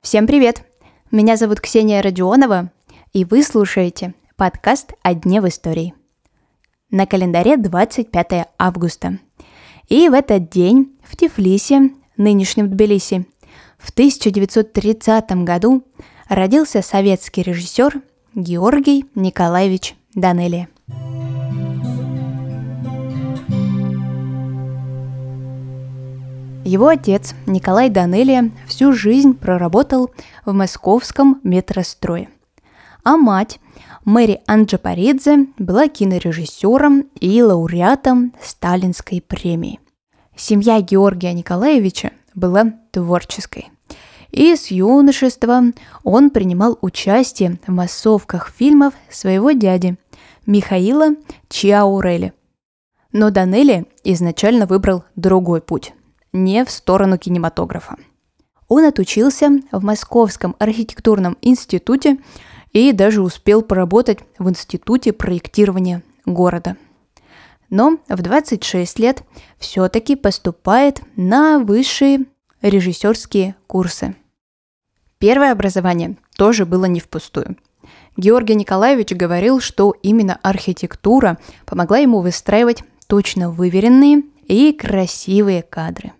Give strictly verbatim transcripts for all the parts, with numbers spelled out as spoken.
Всем привет! Меня зовут Ксения Родионова, и вы слушаете подкаст «О дне в истории». На календаре двадцать пятое августа. И в этот день в Тифлисе, нынешнем Тбилиси, в тысяча девятьсот тридцатом году родился советский режиссер Георгий Николаевич Данелия. Его отец Николай Данелия всю жизнь проработал в московском метрострое, а мать Мэри Анджапаридзе была кинорежиссером и лауреатом Сталинской премии. Семья Георгия Николаевича была творческой, и с юношества он принимал участие в массовках фильмов своего дяди Михаила Чиаурели. Но Данелия изначально выбрал другой путь. Не в сторону кинематографа. Он отучился в Московском архитектурном институте и даже успел поработать в Институте проектирования города. Но в двадцать шесть лет все-таки поступает на высшие режиссерские курсы. Первое образование тоже было не впустую. Георгий Николаевич говорил, что именно архитектура помогла ему выстраивать точно выверенные и красивые кадры.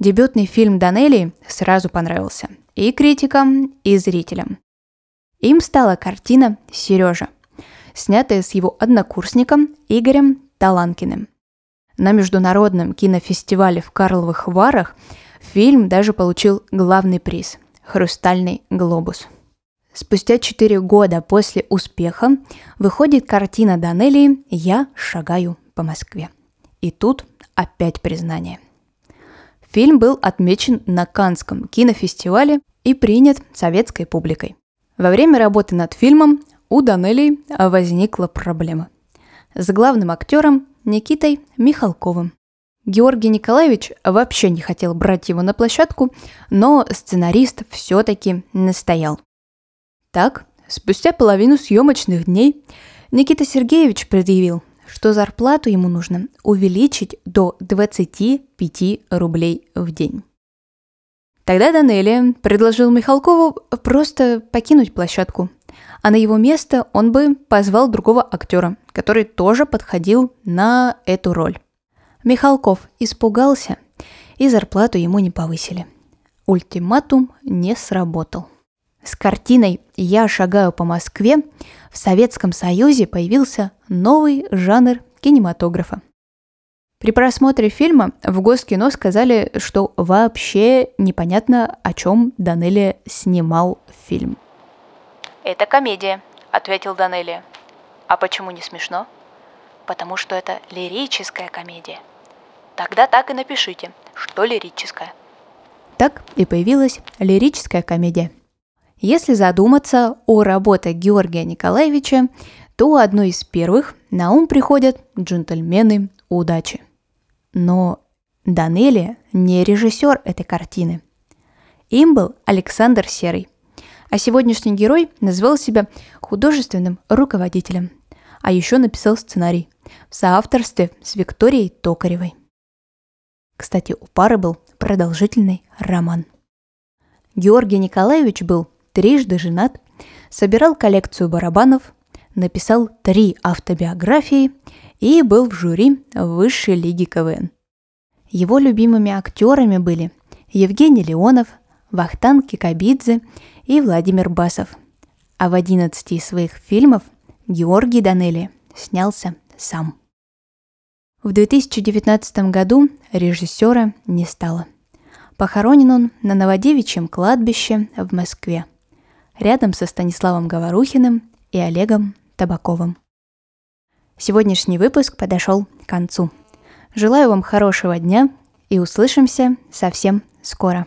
Дебютный фильм Данелии сразу понравился и критикам, и зрителям. Им стала картина «Сережа», снятая с его однокурсником Игорем Таланкиным. На международном кинофестивале в Карловых Варах фильм даже получил главный приз – «Хрустальный глобус». Спустя четыре года после успеха выходит картина Данелии «Я шагаю по Москве». И тут опять признание. Фильм был отмечен на Каннском кинофестивале и принят советской публикой. Во время работы над фильмом у Данелии возникла проблема с главным актером Никитой Михалковым. Георгий Николаевич вообще не хотел брать его на площадку, но сценарист все-таки настоял. Так, спустя половину съемочных дней Никита Сергеевич предъявил, что зарплату ему нужно увеличить до двадцать пять рублей в день. Тогда Данелия предложил Михалкову просто покинуть площадку, а на его место он бы позвал другого актера, который тоже подходил на эту роль. Михалков испугался, и зарплату ему не повысили. Ультиматум не сработал. С картиной «Я шагаю по Москве» в Советском Союзе появился новый жанр кинематографа. При просмотре фильма в Госкино сказали, что вообще непонятно, о чем Данелия снимал фильм. «Это комедия», — ответил Данелия. «А почему не смешно?» «Потому что это лирическая комедия». «Тогда так и напишите, что лирическая». Так и появилась лирическая комедия. Если задуматься о работе Георгия Николаевича, то одной из первых на ум приходят «Джентльмены удачи». Но Данелия не режиссер этой картины. Им был Александр Серый, а сегодняшний герой назвал себя художественным руководителем, а еще написал сценарий в соавторстве с Викторией Токаревой. Кстати, у пары был продолжительный роман. Георгий Николаевич был трижды женат, собирал коллекцию барабанов, написал три автобиографии и был в жюри высшей лиги ка вэ эн. Его любимыми актерами были Евгений Леонов, Вахтанг Кикабидзе и Владимир Басов. А в одиннадцати из своих фильмов Георгий Данелия снялся сам. В две тысячи девятнадцатом году режиссера не стало. Похоронен он на Новодевичьем кладбище в Москве, рядом со Станиславом Говорухиным и Олегом Табаковым. Сегодняшний выпуск подошел к концу. Желаю вам хорошего дня и услышимся совсем скоро.